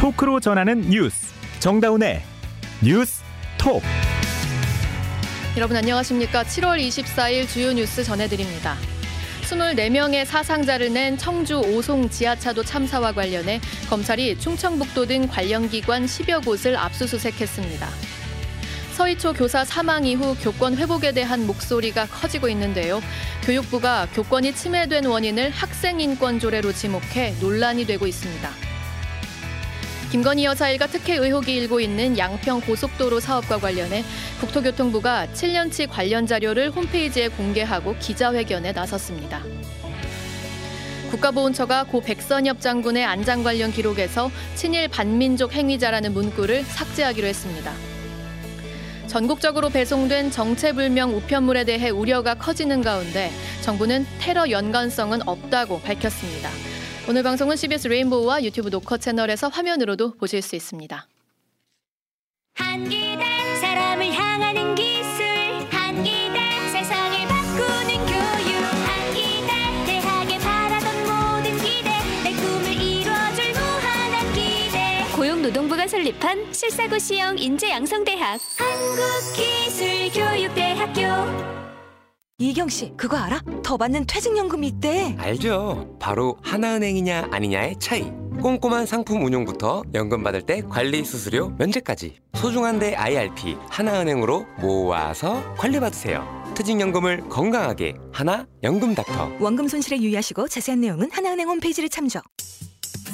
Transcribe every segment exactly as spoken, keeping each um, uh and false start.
토크로 전하는 뉴스 정다운의 뉴스 톡. 여러분 안녕하십니까? 칠월 이십사일 주요 뉴스 전해드립니다. 이십사 명의 사상자를 낸 청주 오송 지하차도 참사와 관련해 검찰이 충청북도 등 관련 기관 십여 곳을 압수수색했습니다. 서이초 교사 사망 이후 교권 회복에 대한 목소리가 커지고 있는데요. 교육부가 교권이 침해된 원인을 학생인권조례로 지목해 논란이 되고 있습니다. 김건희 여사 일가 특혜 의혹이 일고 있는 양평 고속도로 사업과 관련해 국토교통부가 칠 년치 관련 자료를 홈페이지에 공개하고 기자회견에 나섰습니다. 국가보훈처가 고 백선엽 장군의 안장 관련 기록에서 친일 반민족 행위자라는 문구를 삭제하기로 했습니다. 전국적으로 배송된 정체불명 우편물에 대해 우려가 커지는 가운데 정부는 테러 연관성은 없다고 밝혔습니다. 오늘 방송은 씨비에스 레인보우와 유튜브 노커 채널에서 화면으로도 보실 수 있습니다. 한기대, 사람을 향하는 기술. 한기대, 세상을 바꾸는 교육. 한기대, 대학에 바라던 모든 기대. 내 꿈을 이뤄줄 무한한 기대. 고용노동부가 설립한 실사고 시형 인재양성대학. 한국기술교육대학교. 이경 씨, 그거 알아? 더 받는 퇴직연금이 있대. 알죠. 바로 하나은행이냐 아니냐의 차이. 꼼꼼한 상품 운용부터 연금 받을 때 관리 수수료 면제까지. 소중한 내 아이알피 하나은행으로 모아서 관리받으세요. 퇴직연금을 건강하게 하나연금닥터. 원금 손실에 유의하시고 자세한 내용은 하나은행 홈페이지를 참조.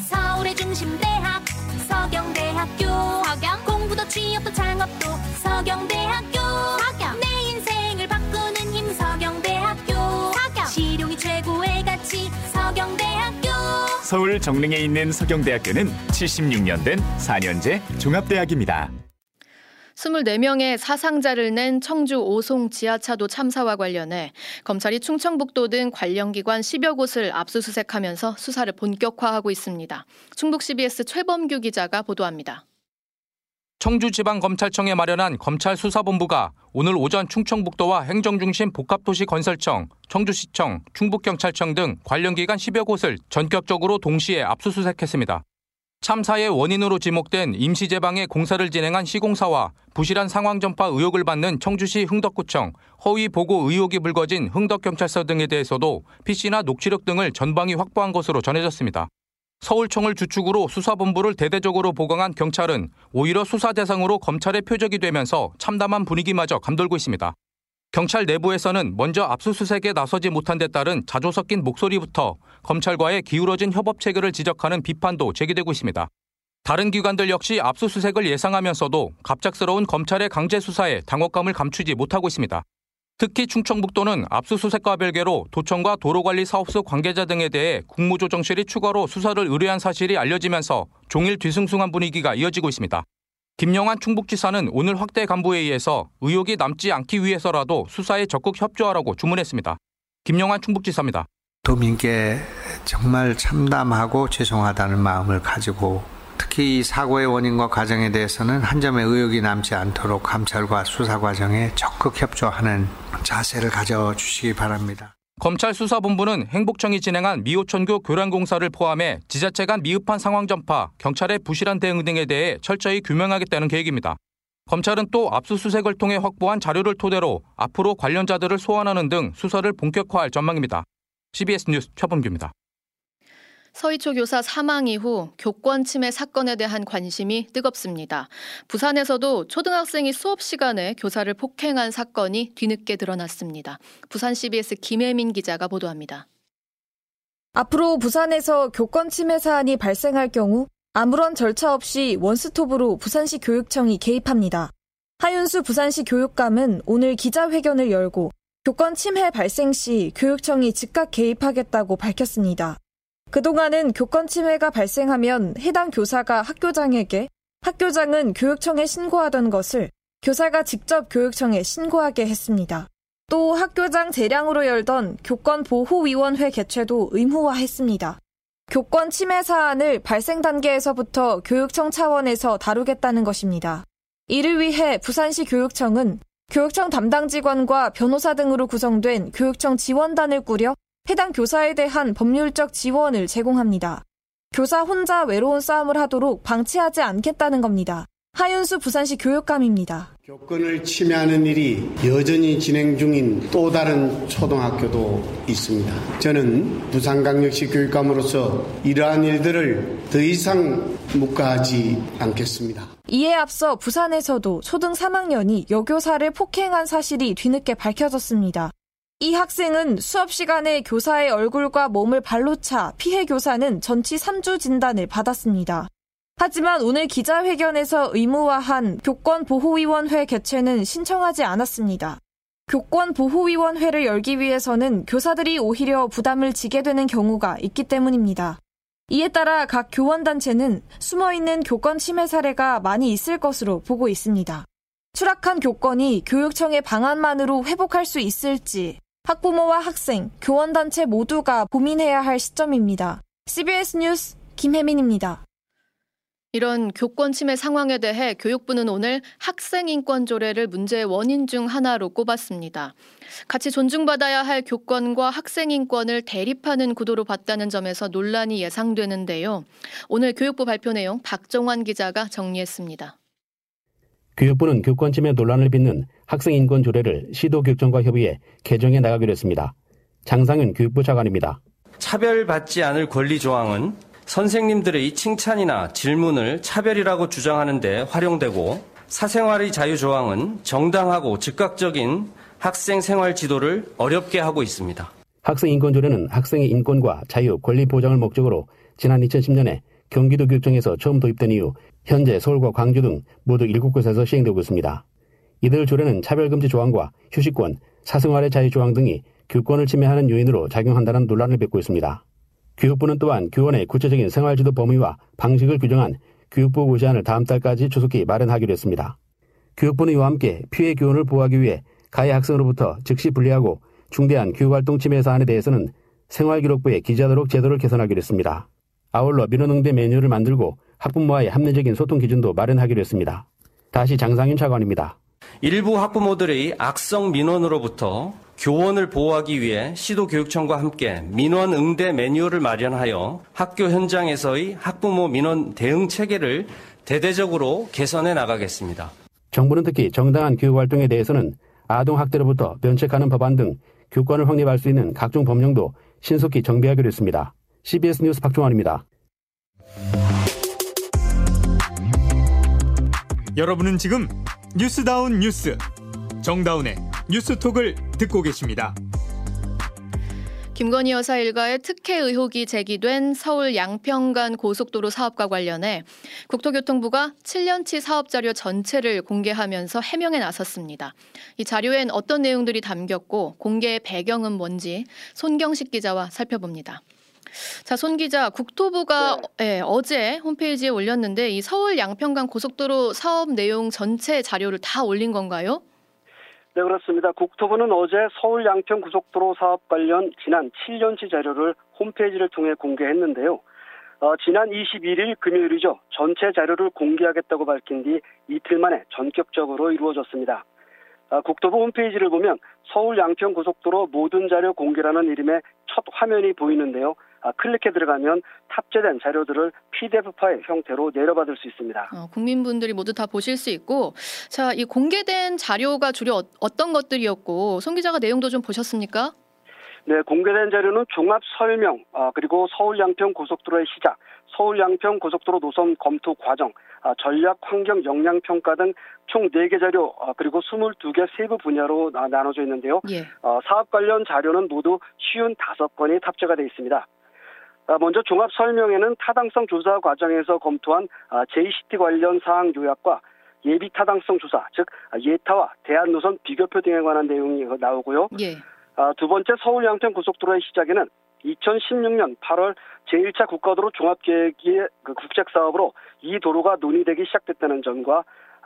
서울의 중심대학 서경대학교. 서경. 공부도 취업도 창업도 서경대학교. 서경. 내 인생을 바꾸는 서경대학교. 서경. 실용이 최고의 가치 서경대학교. 서울 정릉에 있는 서경대학교는 칠십육 년 된 사 년제 종합대학입니다. 이십사 명의 사상자를 낸 청주 오송 지하차도 참사와 관련해 검찰이 충청북도 등 관련 기관 십여 곳을 압수수색하면서 수사를 본격화하고 있습니다. 충북 씨비에스 최범규 기자가 보도합니다. 청주지방검찰청에 마련한 검찰수사본부가 오늘 오전 충청북도와 행정중심복합도시건설청, 청주시청, 충북경찰청 등 관련 기관 십여 곳을 전격적으로 동시에 압수수색했습니다. 참사의 원인으로 지목된 임시제방의 공사를 진행한 시공사와 부실한 상황전파 의혹을 받는 청주시 흥덕구청, 허위보고 의혹이 불거진 흥덕경찰서 등에 대해서도 피씨나 녹취록 등을 전방위 확보한 것으로 전해졌습니다. 서울청을 주축으로 수사본부를 대대적으로 보강한 경찰은 오히려 수사 대상으로 검찰의 표적이 되면서 참담한 분위기마저 감돌고 있습니다. 경찰 내부에서는 먼저 압수수색에 나서지 못한 데 따른 자조 섞인 목소리부터 검찰과의 기울어진 협업 체계를 지적하는 비판도 제기되고 있습니다. 다른 기관들 역시 압수수색을 예상하면서도 갑작스러운 검찰의 강제 수사에 당혹감을 감추지 못하고 있습니다. 특히 충청북도는 압수수색과 별개로 도청과 도로관리사업소 관계자 등에 대해 국무조정실이 추가로 수사를 의뢰한 사실이 알려지면서 종일 뒤숭숭한 분위기가 이어지고 있습니다. 김영환 충북지사는 오늘 확대 간부회의에서 의혹이 남지 않기 위해서라도 수사에 적극 협조하라고 주문했습니다. 김영환 충북지사입니다. 도민께 정말 참담하고 죄송하다는 마음을 가지고 특히 이 사고의 원인과 과정에 대해서는 한 점의 의혹이 남지 않도록 감찰과 수사 과정에 적극 협조하는 자세를 가져주시기 바랍니다. 검찰 수사본부는 행복청이 진행한 미호천교 교량공사를 포함해 지자체 간 미흡한 상황 전파, 경찰의 부실한 대응 등에 대해 철저히 규명하겠다는 계획입니다. 검찰은 또 압수수색을 통해 확보한 자료를 토대로 앞으로 관련자들을 소환하는 등 수사를 본격화할 전망입니다. 씨비에스 뉴스 최범규입니다. 서이초 교사 사망 이후 교권 침해 사건에 대한 관심이 뜨겁습니다. 부산에서도 초등학생이 수업 시간에 교사를 폭행한 사건이 뒤늦게 드러났습니다. 부산 씨비에스 김혜민 기자가 보도합니다. 앞으로 부산에서 교권 침해 사안이 발생할 경우 아무런 절차 없이 원스톱으로 부산시 교육청이 개입합니다. 하윤수 부산시 교육감은 오늘 기자회견을 열고 교권 침해 발생 시 교육청이 즉각 개입하겠다고 밝혔습니다. 그동안은 교권 침해가 발생하면 해당 교사가 학교장에게, 학교장은 교육청에 신고하던 것을 교사가 직접 교육청에 신고하게 했습니다. 또 학교장 대량으로 열던 교권보호위원회 개최도 의무화했습니다. 교권 침해 사안을 발생 단계에서부터 교육청 차원에서 다루겠다는 것입니다. 이를 위해 부산시 교육청은 교육청 담당 직원과 변호사 등으로 구성된 교육청 지원단을 꾸려 해당 교사에 대한 법률적 지원을 제공합니다. 교사 혼자 외로운 싸움을 하도록 방치하지 않겠다는 겁니다. 하윤수 부산시 교육감입니다. 교권을 침해하는 일이 여전히 진행 중인 또 다른 초등학교도 있습니다. 저는 부산광역시 교육감으로서 이러한 일들을 더 이상 묵과하지 않겠습니다. 이에 앞서 부산에서도 초등 삼 학년이 여교사를 폭행한 사실이 뒤늦게 밝혀졌습니다. 이 학생은 수업 시간에 교사의 얼굴과 몸을 발로 차 피해 교사는 전치 삼 주 진단을 받았습니다. 하지만 오늘 기자회견에서 의무화한 교권보호위원회 개최는 신청하지 않았습니다. 교권보호위원회를 열기 위해서는 교사들이 오히려 부담을 지게 되는 경우가 있기 때문입니다. 이에 따라 각 교원단체는 숨어있는 교권 침해 사례가 많이 있을 것으로 보고 있습니다. 추락한 교권이 교육청의 방안만으로 회복할 수 있을지 학부모와 학생, 교원단체 모두가 고민해야 할 시점입니다. 씨비에스 뉴스 김혜민입니다. 이런 교권 침해 상황에 대해 교육부는 오늘 학생 인권 조례를 문제의 원인 중 하나로 꼽았습니다. 같이 존중받아야 할 교권과 학생 인권을 대립하는 구도로 봤다는 점에서 논란이 예상되는데요. 오늘 교육부 발표 내용 박정환 기자가 정리했습니다. 교육부는 교권 침해 논란을 빚는 학생 인권 조례를 시도교육청과 협의해 개정해 나가기로 했습니다. 장상윤 교육부 차관입니다. 차별받지 않을 권리 조항은 선생님들의 칭찬이나 질문을 차별이라고 주장하는 데 활용되고 사생활의 자유 조항은 정당하고 즉각적인 학생 생활 지도를 어렵게 하고 있습니다. 학생 인권 조례는 학생의 인권과 자유, 권리 보장을 목적으로 지난 이천십 년에 경기도 교육청에서 처음 도입된 이후 현재 서울과 광주 등 모두 일곱 곳에서 시행되고 있습니다. 이들 조례는 차별금지 조항과 휴식권, 사생활의 자유 조항 등이 교권을 침해하는 요인으로 작용한다는 논란을 빚고 있습니다. 교육부는 또한 교원의 구체적인 생활지도 범위와 방식을 규정한 교육부 고시안을 다음 달까지 조속히 마련하기로 했습니다. 교육부는 이와 함께 피해 교원을 보호하기 위해 가해 학생으로부터 즉시 분리하고 중대한 교육활동 침해 사안에 대해서는 생활기록부에 기재하도록 제도를 개선하기로 했습니다. 아울러 민원응대 매뉴얼을 만들고 학부모와의 합리적인 소통 기준도 마련하기로 했습니다. 다시 장상윤 차관입니다. 일부 학부모들의 악성 민원으로부터 교원을 보호하기 위해 시도교육청과 함께 민원응대 매뉴얼을 마련하여 학교 현장에서의 학부모 민원 대응 체계를 대대적으로 개선해 나가겠습니다. 정부는 특히 정당한 교육활동에 대해서는 아동학대로부터 면책하는 법안 등 교권을 확립할 수 있는 각종 법령도 신속히 정비하기로 했습니다. 씨비에스 뉴스 박종환입니다. 여러분은 지금 뉴스다운 뉴스 정다운의 뉴스톡을 듣고 계십니다. 김건희 여사 일가의 특혜 의혹이 제기된 서울 양평 간 고속도로 사업과 관련해 국토교통부가 칠 년치 사업 자료 전체를 공개하면서 해명에 나섰습니다. 이 자료엔 어떤 내용들이 담겼고 공개의 배경은 뭔지 손경식 기자와 살펴봅니다. 자, 손 기자, 국토부가 네. 예, 어제 홈페이지에 올렸는데 이 서울 양평간 고속도로 사업 내용 전체 자료를 다 올린 건가요? 네, 그렇습니다. 국토부는 어제 서울 양평 고속도로 사업 관련 지난 칠 년치 자료를 홈페이지를 통해 공개했는데요. 어, 지난 이십일 일 금요일이죠. 전체 자료를 공개하겠다고 밝힌 뒤 이틀 만에 전격적으로 이루어졌습니다. 아, 국토부 홈페이지를 보면 서울 양평 고속도로 모든 자료 공개라는 이름의 첫 화면이 보이는데요. 아, 클릭해 들어가면 탑재된 자료들을 피디에프 파일 형태로 내려받을 수 있습니다. 어, 국민분들이 모두 다 보실 수 있고, 자, 이 공개된 자료가 주로 어, 어떤 것들이었고, 손 기자가 내용도 좀 보셨습니까? 네, 공개된 자료는 종합 설명, 아, 그리고 서울 양평 고속도로의 시작, 서울 양평 고속도로 노선 검토 과정, 아, 전략 환경 영향 평가 등 총 네 개 자료, 아, 그리고 스물두 개 세부 분야로 나, 나눠져 있는데요. 예. 어, 사업 관련 자료는 모두 오십오 건이 탑재가 되어 있습니다. 먼저 종합설명에는 타당성 조사 과정에서 검토한 제이씨티 관련 사항 요약과 예비 타당성 조사, 즉 예타와 대한노선 비교표 등에 관한 내용이 나오고요. 예. 두 번째 서울 양평 고속도로의 시작에는 이천십육 년 팔월 제일 차 국가도로 종합계획의 국책사업으로 이 도로가 논의되기 시작됐다는 점과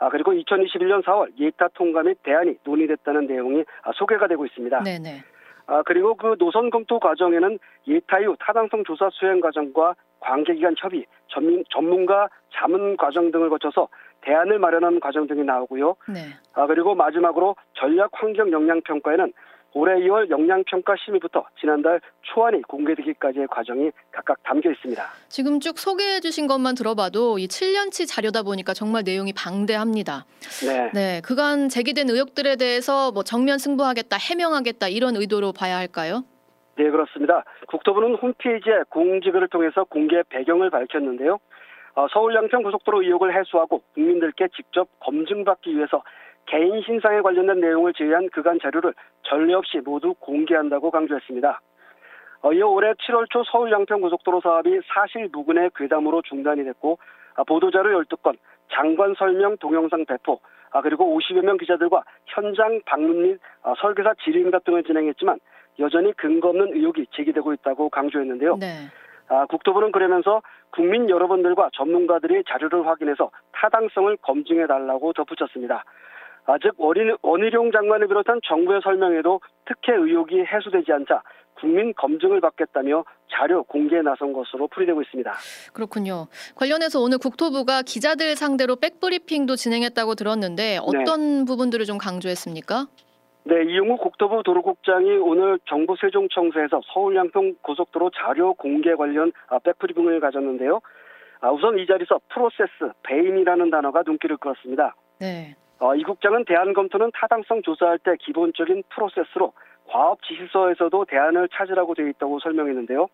그리고 이천이십일 년 사월 예타 통과 및 대안이 논의됐다는 내용이 소개가 되고 있습니다. 네네. 아, 그리고 그 노선 검토 과정에는 예타 이후 타당성 조사 수행 과정과 관계기관 협의, 전문, 전문가 자문 과정 등을 거쳐서 대안을 마련하는 과정 등이 나오고요. 네. 아, 그리고 마지막으로 전략 환경 영향 평가에는 올해 이월 역량평가 심의부터 지난달 초안이 공개되기까지의 과정이 각각 담겨 있습니다. 지금 쭉 소개해 주신 것만 들어봐도 이 칠 년치 자료다 보니까 정말 내용이 방대합니다. 네. 네, 그간 제기된 의혹들에 대해서 뭐 정면 승부하겠다, 해명하겠다 이런 의도로 봐야 할까요? 네, 그렇습니다. 국토부는 홈페이지에 공지글을 통해서 공개 배경을 밝혔는데요. 서울 양평 고속도로 의혹을 해소하고 국민들께 직접 검증받기 위해서 개인 신상에 관련된 내용을 제외한 그간 자료를 전례 없이 모두 공개한다고 강조했습니다. 이어 올해 칠월 초 서울 양평 고속도로 사업이 사실 무근의 괴담으로 중단이 됐고 보도자료 열두 건, 장관 설명 동영상 배포, 그리고 오십여 명 기자들과 현장 방문 및 설계사 질의응답 등을 진행했지만 여전히 근거 없는 의혹이 제기되고 있다고 강조했는데요. 네. 아, 국토부는 그러면서 국민 여러분들과 전문가들이 자료를 확인해서 타당성을 검증해달라고 덧붙였습니다. 아, 즉 원희룡 장관을 비롯한 정부의 설명에도 특혜 의혹이 해소되지 않자 국민 검증을 받겠다며 자료 공개에 나선 것으로 풀이되고 있습니다. 그렇군요. 관련해서 오늘 국토부가 기자들 상대로 백브리핑도 진행했다고 들었는데 어떤 네. 부분들을 좀 강조했습니까? 네, 이용우 국토부 도로국장이 오늘 정부 세종청사에서 서울 양평 고속도로 자료 공개 관련 백브리핑을 가졌는데요. 우선 이 자리에서 프로세스, 배임이라는 단어가 눈길을 끌었습니다. 네. 이 국장은 대안 검토는 타당성 조사할 때 기본적인 프로세스로 과업 지시서에서도 대안을 찾으라고 되어 있다고 설명했는데요.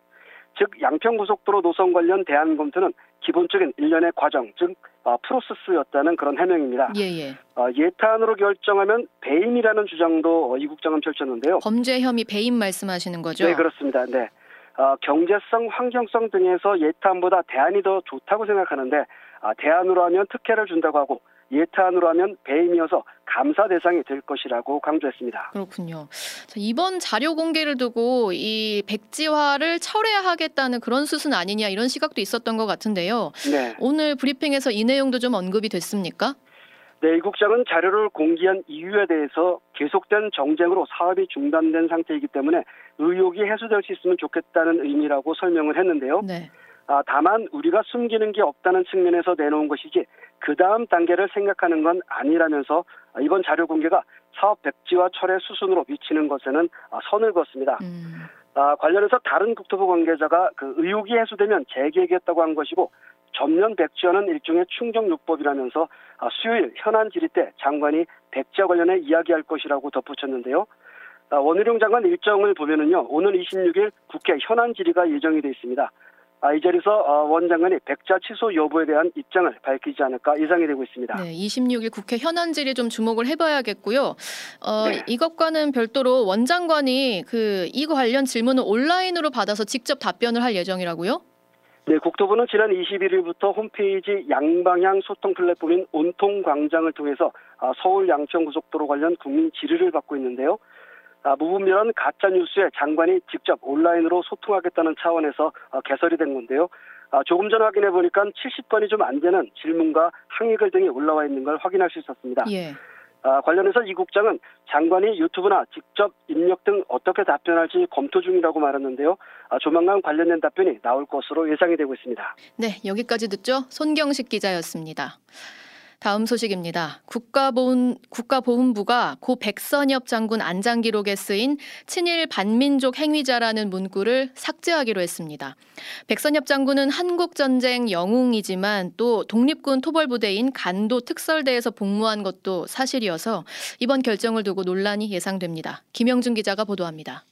즉 양평 고속도로 노선 관련 대안 검토는 기본적인 일련의 과정, 즉 프로세스였다는 그런 해명입니다. 예예. 예탄으로 결정하면 배임이라는 주장도 이 국장은 펼쳤는데요. 범죄 혐의 배임 말씀하시는 거죠? 네, 그렇습니다. 네. 경제성, 환경성 등에서 예탄보다 대안이 더 좋다고 생각하는데 대안으로 하면 특혜를 준다고 하고 예탄으로 하면 배임이어서 감사 대상이 될 것이라고 강조했습니다. 그렇군요. 자, 이번 자료 공개를 두고 이 백지화를 철회하겠다는 그런 수순 아니냐 이런 시각도 있었던 것 같은데요. 네. 오늘 브리핑에서 이 내용도 좀 언급이 됐습니까? 네, 이 국장은 자료를 공개한 이유에 대해서 계속된 정쟁으로 사업이 중단된 상태이기 때문에 의혹이 해소될 수 있으면 좋겠다는 의미라고 설명을 했는데요. 네. 아, 다만 우리가 숨기는 게 없다는 측면에서 내놓은 것이지 그 다음 단계를 생각하는 건 아니라면서 이번 자료 공개가 사업 백지화 철회 수순으로 미치는 것에는 선을 그었습니다. 음. 아, 관련해서 다른 국토부 관계자가 그 의혹이 해소되면 재개하겠다고 한 것이고 전면 백지화는 일종의 충격요법이라면서 수요일 현안 질의 때 장관이 백지화 관련해 이야기할 것이라고 덧붙였는데요. 아, 원희룡 장관 일정을 보면은요, 오늘 이십육일 국회 현안 질의가 예정이 돼 있습니다. 아, 이 자리에서 원 장관이 백자 취소 여부에 대한 입장을 밝히지 않을까 예상이 되고 있습니다. 네, 이십육일 국회 현안 질의 좀 주목을 해봐야겠고요. 어, 네. 이것과는 별도로 원 장관이 그 이 관련 질문을 온라인으로 받아서 직접 답변을 할 예정이라고요? 네, 국토부는 지난 이십일일부터 홈페이지 양방향 소통 플랫폼인 온통광장을 통해서 서울 양평 고속도로 관련 국민 질의를 받고 있는데요. 아, 무분별한 가짜뉴스에 장관이 직접 온라인으로 소통하겠다는 차원에서 아, 개설이 된 건데요. 아, 조금 전 확인해 보니까 칠십 건이 좀 안 되는 질문과 항의글 등이 올라와 있는 걸 확인할 수 있었습니다. 예. 아, 관련해서 이 국장은 장관이 유튜브나 직접 입력 등 어떻게 답변할지 검토 중이라고 말했는데요. 아, 조만간 관련된 답변이 나올 것으로 예상이 되고 있습니다. 네, 여기까지 듣죠. 손경식 기자였습니다. 다음 소식입니다. 국가보훈, 국가보훈부가 고 백선엽 장군 안장 기록에 쓰인 친일 반민족 행위자라는 문구를 삭제하기로 했습니다. 백선엽 장군은 한국전쟁 영웅이지만 또 독립군 토벌부대인 간도 특설대에서 복무한 것도 사실이어서 이번 결정을 두고 논란이 예상됩니다. 김영준 기자가 보도합니다.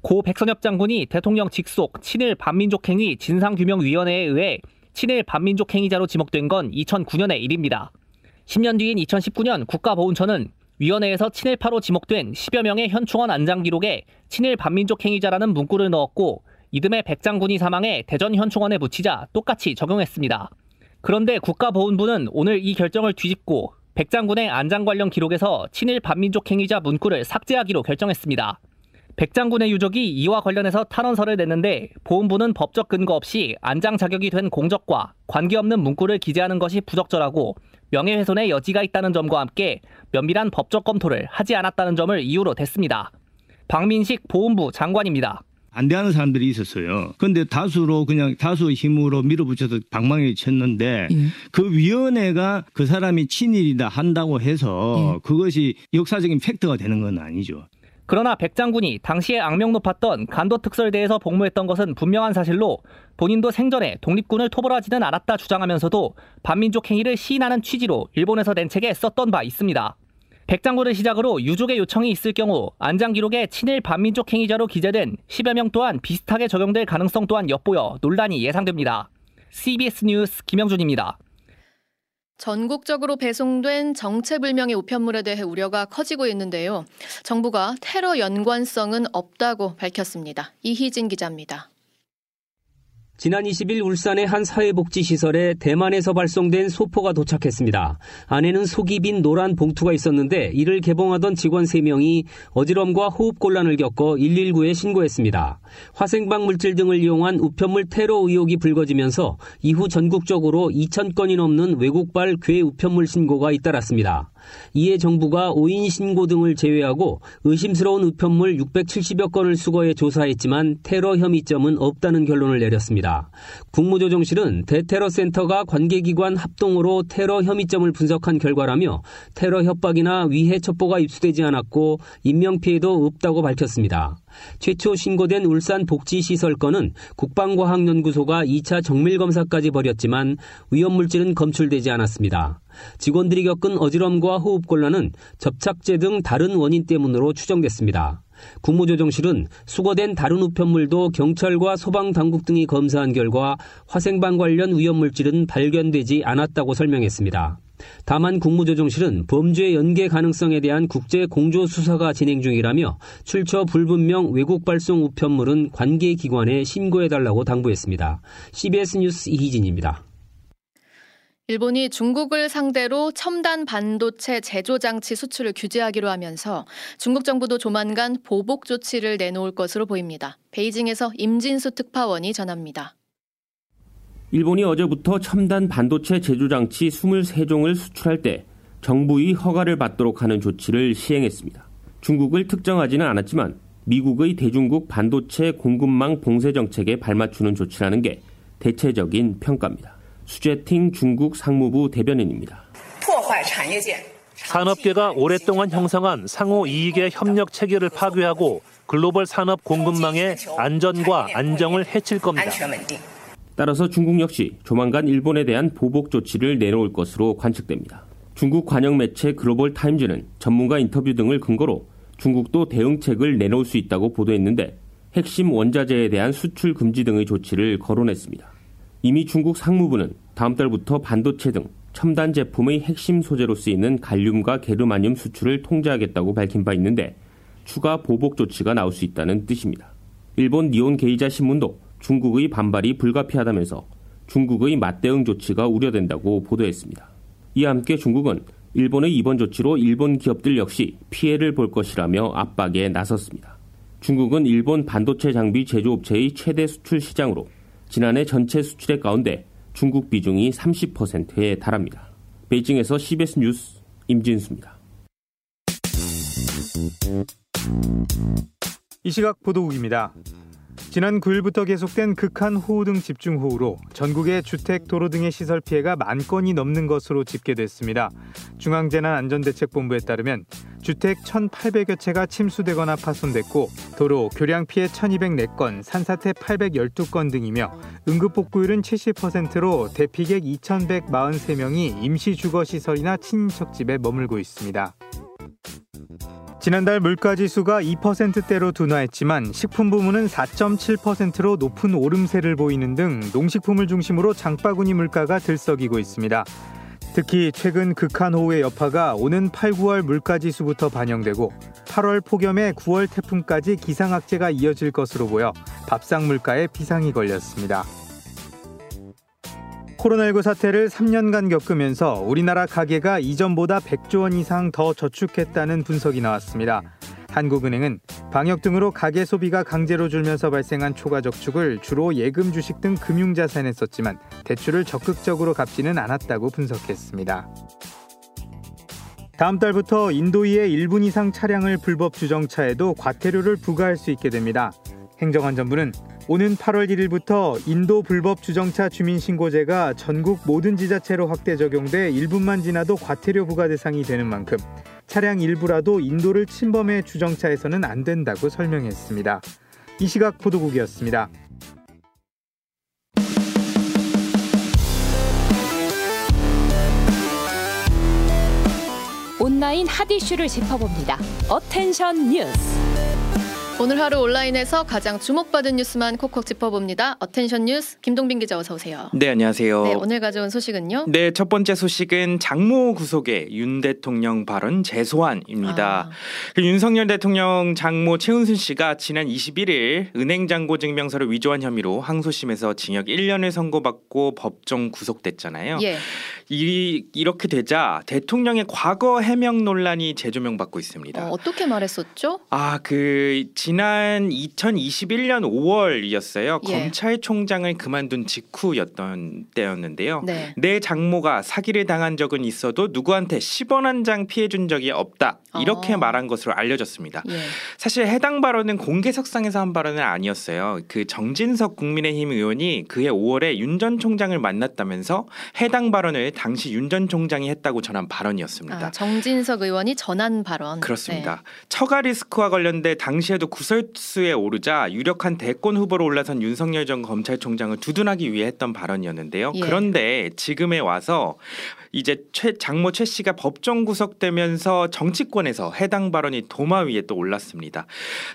고 백선엽 장군이 대통령 직속 친일 반민족 행위 진상규명위원회에 의해 친일 반민족 행위자로 지목된 건 이천구년의 일입니다. 십 년 뒤인 이천십구년 국가보훈처는 위원회에서 친일파로 지목된 십여 명의 현충원 안장 기록에 친일 반민족 행위자라는 문구를 넣었고 이듬해 백 장군이 사망해 대전 현충원에 붙이자 똑같이 적용했습니다. 그런데 국가보훈부는 오늘 이 결정을 뒤집고 백 장군의 안장 관련 기록에서 친일 반민족 행위자 문구를 삭제하기로 결정했습니다. 백 장군의 유족이 이와 관련해서 탄원서를 냈는데 보훈부는 법적 근거 없이 안장 자격이 된 공적과 관계없는 문구를 기재하는 것이 부적절하고 명예훼손의 여지가 있다는 점과 함께 면밀한 법적 검토를 하지 않았다는 점을 이유로 댔습니다. 박민식 보훈부 장관입니다. 반대하는 사람들이 있었어요. 그런데 다수로 그냥 다수의 힘으로 밀어붙여서 방망이를 쳤는데 예. 그 위원회가 그 사람이 친일이다 한다고 해서 예. 그것이 역사적인 팩트가 되는 건 아니죠. 그러나 백 장군이 당시에 악명 높았던 간도특설대에서 복무했던 것은 분명한 사실로 본인도 생전에 독립군을 토벌하지는 않았다 주장하면서도 반민족 행위를 시인하는 취지로 일본에서 낸 책에 썼던 바 있습니다. 백 장군을 시작으로 유족의 요청이 있을 경우 안장 기록에 친일 반민족 행위자로 기재된 십여 명 또한 비슷하게 적용될 가능성 또한 엿보여 논란이 예상됩니다. 씨비에스 뉴스 김영준입니다. 전국적으로 배송된 정체불명의 우편물에 대해 우려가 커지고 있는데요. 정부가 테러 연관성은 없다고 밝혔습니다. 이희진 기자입니다. 지난 이십일 울산의 한 사회복지시설에 대만에서 발송된 소포가 도착했습니다. 안에는 속이 빈 노란 봉투가 있었는데 이를 개봉하던 직원 세 명이 어지럼과 호흡곤란을 겪어 일일구에 신고했습니다. 화생방 물질 등을 이용한 우편물 테러 의혹이 불거지면서 이후 전국적으로 이천 건이 넘는 외국발 괴 우편물 신고가 잇따랐습니다. 이에 정부가 오인 신고 등을 제외하고 의심스러운 우편물 육백칠십여 건을 수거해 조사했지만 테러 혐의점은 없다는 결론을 내렸습니다. 국무조정실은 대테러센터가 관계기관 합동으로 테러 혐의점을 분석한 결과라며 테러 협박이나 위해 첩보가 입수되지 않았고 인명피해도 없다고 밝혔습니다. 최초 신고된 울산 복지시설 건은 국방과학연구소가 이 차 정밀검사까지 벌였지만 위험물질은 검출되지 않았습니다. 직원들이 겪은 어지럼과 호흡곤란은 접착제 등 다른 원인 때문으로 추정됐습니다. 국무조정실은 수거된 다른 우편물도 경찰과 소방당국 등이 검사한 결과 화생방 관련 위험물질은 발견되지 않았다고 설명했습니다. 다만 국무조정실은 범죄 연계 가능성에 대한 국제 공조 수사가 진행 중이라며 출처 불분명 외국 발송 우편물은 관계 기관에 신고해달라고 당부했습니다. 씨비에스 뉴스 이희진입니다. 일본이 중국을 상대로 첨단 반도체 제조 장치 수출을 규제하기로 하면서 중국 정부도 조만간 보복 조치를 내놓을 것으로 보입니다. 베이징에서 임진수 특파원이 전합니다. 일본이 어제부터 첨단 반도체 제조장치 이십삼 종을 수출할 때 정부의 허가를 받도록 하는 조치를 시행했습니다. 중국을 특정하지는 않았지만 미국의 대중국 반도체 공급망 봉쇄 정책에 발맞추는 조치라는 게 대체적인 평가입니다. 수제팅 중국 상무부 대변인입니다. 산업계가 오랫동안 형성한 상호 이익의 협력 체계를 파괴하고 글로벌 산업 공급망의 안전과 안정을 해칠 겁니다. 따라서 중국 역시 조만간 일본에 대한 보복 조치를 내놓을 것으로 관측됩니다. 중국 관영 매체 글로벌 타임즈는 전문가 인터뷰 등을 근거로 중국도 대응책을 내놓을 수 있다고 보도했는데 핵심 원자재에 대한 수출 금지 등의 조치를 거론했습니다. 이미 중국 상무부는 다음 달부터 반도체 등 첨단 제품의 핵심 소재로 쓰이는 갈륨과 게르마늄 수출을 통제하겠다고 밝힌 바 있는데 추가 보복 조치가 나올 수 있다는 뜻입니다. 일본 니혼 게이자 신문도 중국의 반발이 불가피하다면서 중국의 맞대응 조치가 우려된다고 보도했습니다. 이와 함께 중국은 일본의 이번 조치로 일본 기업들 역시 피해를 볼 것이라며 압박에 나섰습니다. 중국은 일본 반도체 장비 제조업체의 최대 수출 시장으로 지난해 전체 수출액 가운데 중국 비중이 삼십 퍼센트에 달합니다. 베이징에서 씨비에스 뉴스 임진수입니다. 이 시각 보도국입니다. 지난 구일부터 계속된 극한 호우 등 집중호우로 전국의 주택, 도로 등의 시설 피해가 만 건이 넘는 것으로 집계됐습니다. 중앙재난안전대책본부에 따르면 주택 천팔백여 채가 침수되거나 파손됐고 도로, 교량 피해 천이백사 건, 산사태 팔백십이 건 등이며 응급복구율은 칠십 퍼센트로 대피객 이천백사십삼 명이 임시주거시설이나 친인척집에 머물고 있습니다. 지난달 물가지수가 이 퍼센트대로 둔화했지만 식품 부문은 사 점 칠 퍼센트로 높은 오름세를 보이는 등 농식품을 중심으로 장바구니 물가가 들썩이고 있습니다. 특히 최근 극한 호우의 여파가 오는 팔, 구월 물가지수부터 반영되고 팔월 폭염에 구월 태풍까지 기상악재가 이어질 것으로 보여 밥상 물가에 비상이 걸렸습니다. 코로나십구 사태를 삼 년간 겪으면서 우리나라 가계가 이전보다 백조 원 이상 더 저축했다는 분석이 나왔습니다. 한국은행은 방역 등으로 가계 소비가 강제로 줄면서 발생한 초과 저축을 주로 예금, 주식 등 금융자산에 썼지만 대출을 적극적으로 갚지는 않았다고 분석했습니다. 다음 달부터 인도위에 일 분 이상 차량을 불법 주정차해도 과태료를 부과할 수 있게 됩니다. 행정안전부는 오는 팔월 일일부터 인도 불법 주정차 주민신고제가 전국 모든 지자체로 확대 적용돼 일 분만 지나도 과태료 부과 대상이 되는 만큼 차량 일부라도 인도를 침범해 주정차해서는 안 된다고 설명했습니다. 이 시각 보도국이었습니다. 온라인 핫 이슈를 짚어봅니다. 어텐션 뉴스. 오늘 하루 온라인에서 가장 주목받은 뉴스만 콕콕 짚어봅니다. 어텐션 뉴스 김동빈 기자 어서 오세요. 네, 안녕하세요. 네, 오늘 가져온 소식은요? 네, 첫 번째 소식은 장모 구속의 윤 대통령 발언 재소환입니다. 아. 그 윤석열 대통령 장모 최은순 씨가 지난 이십일일 은행 잔고 증명서를 위조한 혐의로 항소심에서 징역 일 년을 선고받고 법정 구속됐잖아요. 예. 이, 이렇게 되자 대통령의 과거 해명 논란이 재조명받고 있습니다. 어, 어떻게 말했었죠? 아, 그 지난 이천이십일년 오월이었어요. 예. 검찰총장을 그만둔 직후였던 때였는데요. 네. 내 장모가 사기를 당한 적은 있어도 누구한테 십 원 한 장 피해준 적이 없다. 이렇게 어. 말한 것으로 알려졌습니다. 예. 사실 해당 발언은 공개석상에서 한 발언은 아니었어요. 그 정진석 국민의힘 의원이 그해 오월에 윤 전 총장을 만났다면서 해당 발언을 당시 윤 전 총장이 했다고 전한 발언이었습니다. 아, 정진석 의원이 전한 발언. 그렇습니다. 네. 처가 리스크와 관련돼 당시에도 구설수에 오르자 유력한 대권 후보로 올라선 윤석열 전 검찰총장을 두둔하기 위해 했던 발언이었는데요. 예. 그런데 지금에 와서 이제 최, 장모 최 씨가 법정 구속되면서 정치권에서 해당 발언이 도마 위에 또 올랐습니다.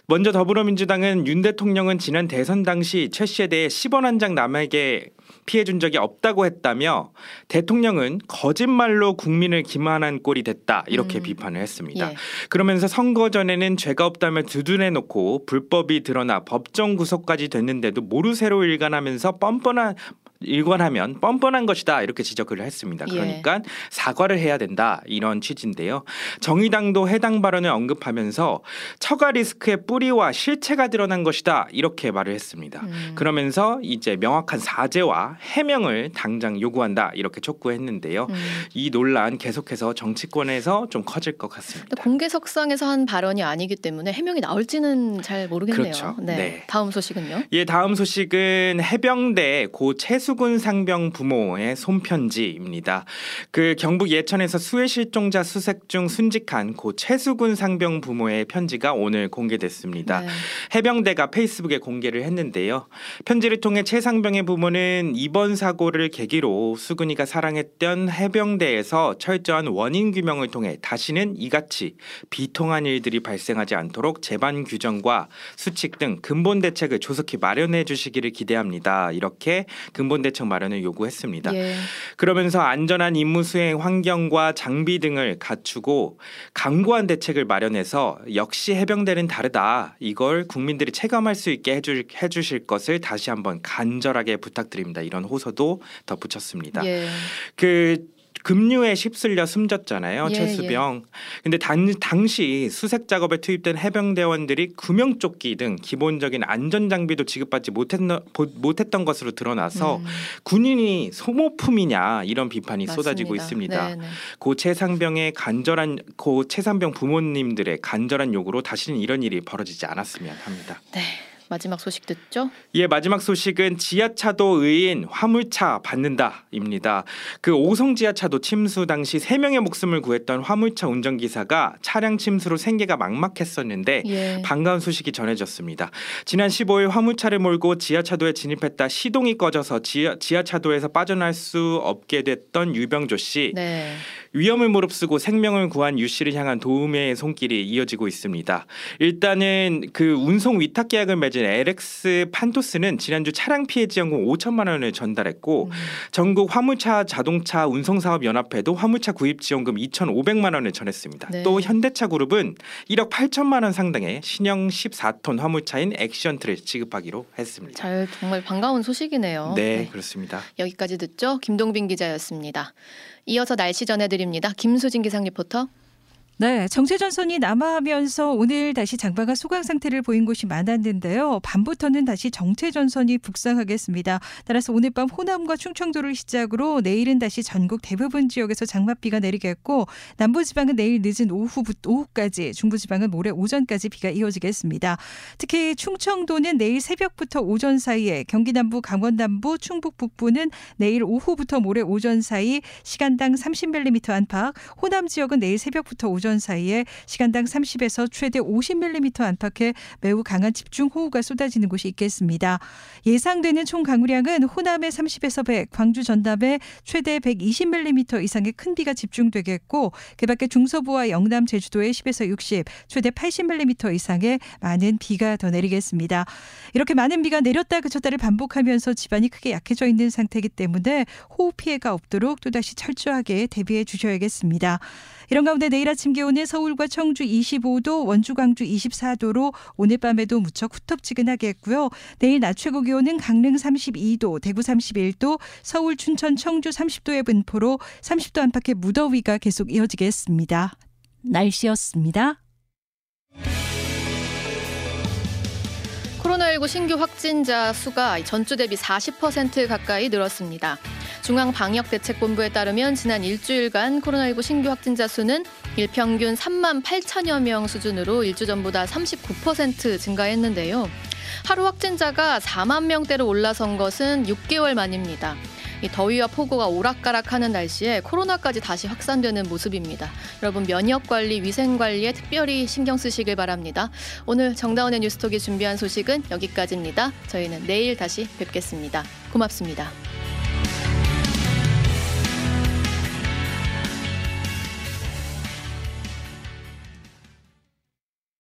먼저 더불어민주당은 윤 대통령은 지난 대선 당시 최 씨에 대해 십 원 한 장 남에게 피해준 적이 없다고 했다며 대통령은 거짓말로 국민을 기만한 꼴이 됐다 이렇게 음. 비판을 했습니다. 예. 그러면서 선거 전에는 죄가 없다며 두둔해놓고 불법이 드러나 법정 구속까지 됐는데도 모르쇠로 일관하면서 뻔뻔한 일관하면 뻔뻔한 것이다 이렇게 지적을 했습니다. 그러니까 예. 사과를 해야 된다 이런 취지인데요. 정의당도 해당 발언을 언급하면서 처가 리스크의 뿌리와 실체가 드러난 것이다 이렇게 말을 했습니다. 음. 그러면서 이제 명확한 사죄와 해명을 당장 요구한다 이렇게 촉구했는데요. 음. 이 논란 계속해서 정치권에서 좀 커질 것 같습니다. 공개석상에서 한 발언이 아니기 때문에 해명이 나올지는 잘 모르겠네요. 그렇죠. 네. 네. 다음 소식은요? 예, 다음 소식은 해병대 고 최수 수근 상병 부모의 손편지입니다. 그 경북 예천에서 수해 실종자 수색 중 순직한 고 최수근 상병 부모의 편지가 오늘 공개됐습니다. 네. 해병대가 페이스북에 공개를 했는데요. 편지를 통해 최 상병의 부모는 이번 사고를 계기로 수근이가 사랑했던 해병대에서 철저한 원인 규명을 통해 다시는 이같이 비통한 일들이 발생하지 않도록 재반 규정과 수칙 등 근본 대책을 조속히 마련해 주시기를 기대합니다. 이렇게 근본 대책 마련을 요구했습니다. 예. 그러면서 안전한 임무 수행 환경과 장비 등을 갖추고 강구한 대책을 마련해서 역시 해병대는 다르다. 이걸 국민들이 체감할 수 있게 해주, 해주실 것을 다시 한번 간절하게 부탁드립니다. 이런 호소도 덧붙였습니다. 예. 그 급류에 휩쓸려 숨졌잖아요. 예, 최수병. 예. 근데 단, 당시 수색 작업에 투입된 해병대원들이 구명조끼 등 기본적인 안전장비도 지급받지 못했는, 못했던 것으로 드러나서 음. 군인이 소모품이냐 이런 비판이 맞습니다. 쏟아지고 있습니다. 네네. 고 최상병의 간절한 고 최상병 부모님들의 간절한 요구로 다시는 이런 일이 벌어지지 않았으면 합니다. 네. 마지막 소식 듣죠? 예, 마지막 소식은 지하차도 의인 화물차 받는다입니다. 그 오송 지하차도 침수 당시 세 명의 목숨을 구했던 화물차 운전기사가 차량 침수로 생계가 막막했었는데 예. 반가운 소식이 전해졌습니다. 지난 십오일 화물차를 몰고 지하차도에 진입했다 시동이 꺼져서 지하, 지하차도에서 빠져날 수 없게 됐던 유병조 씨. 네. 위험을 무릅쓰고 생명을 구한 유 씨를 향한 도움의 손길이 이어지고 있습니다. 일단은 그 운송 위탁 계약을 맺은 엘엑스 판토스는 지난주 차량 피해 지원금 오천만 원을 전달했고 음. 전국 화물차 자동차 운송사업 연합회도 화물차 구입 지원금 이천오백만 원을 전했습니다. 네. 또 현대차 그룹은 일억 팔천만 원 상당의 신형 십사 톤 화물차인 액션트를 지급하기로 했습니다. 잘, 정말 반가운 소식이네요. 네, 네, 그렇습니다. 여기까지 듣죠. 김동빈 기자였습니다. 이어서 날씨 전해드립니다. 김수진 기상 리포터. 네, 정체전선이 남하하면서 오늘 다시 장마가 소강 상태를 보인 곳이 많았는데요. 밤부터는 다시 정체전선이 북상하겠습니다. 따라서 오늘 밤 호남과 충청도를 시작으로 내일은 다시 전국 대부분 지역에서 장맛비가 내리겠고, 남부지방은 내일 늦은 오후, 오후까지, 중부지방은 모레 오전까지 비가 이어지겠습니다. 특히 충청도는 내일 새벽부터 오전 사이에, 경기 남부, 강원 남부, 충북 북부는 내일 오후부터 모레 오전 사이 시간당 삼십 밀리미터 안팎, 호남 지역은 내일 새벽부터 오전 사이에 시간당 삼십에서 최대 오십 밀리미터 안팎의 매우 강한 집중호우가 쏟아지는 곳이 있겠습니다. 예상되는 총 강우량은 호남에 삼십에서 백, 광주 전남에 최대 백이십 밀리미터 이상의 큰 비가 집중되겠고, 그밖에 중서부와 영남 제주도에 십에서 육십, 최대 팔십 밀리미터 이상의 많은 비가 더 내리겠습니다. 이렇게 많은 비가 내렸다 그쳤다를 반복하면서 지반이 크게 약해져 있는 상태이기 때문에 호우 피해가 없도록 또다시 철저하게 대비해 주셔야겠습니다. 이런 가운데 내일 아침 기온은 서울과 청주 이십오 도, 원주 광주 이십사 도로 오늘 밤에도 무척 후텁지근하겠고요. 내일 낮 최고 기온은 강릉 삼십이 도, 대구 삼십일 도, 서울, 춘천, 청주 삼십 도의 분포로 삼십 도 안팎의 무더위가 계속 이어지겠습니다. 날씨였습니다. 코로나십구 신규 확진자 수가 전주 대비 사십 퍼센트 가까이 늘었습니다. 중앙방역대책본부에 따르면 지난 일주일간 코로나십구 신규 확진자 수는 일평균 삼만 팔천여 명 수준으로 일주 전보다 삼십구 퍼센트 증가했는데요. 하루 확진자가 사만 명대로 올라선 것은 육 개월 만입니다. 이 더위와 폭우가 오락가락하는 날씨에 코로나까지 다시 확산되는 모습입니다. 여러분, 면역관리, 위생관리에 특별히 신경 쓰시길 바랍니다. 오늘 정다운의 뉴스톡이 준비한 소식은 여기까지입니다. 저희는 내일 다시 뵙겠습니다. 고맙습니다.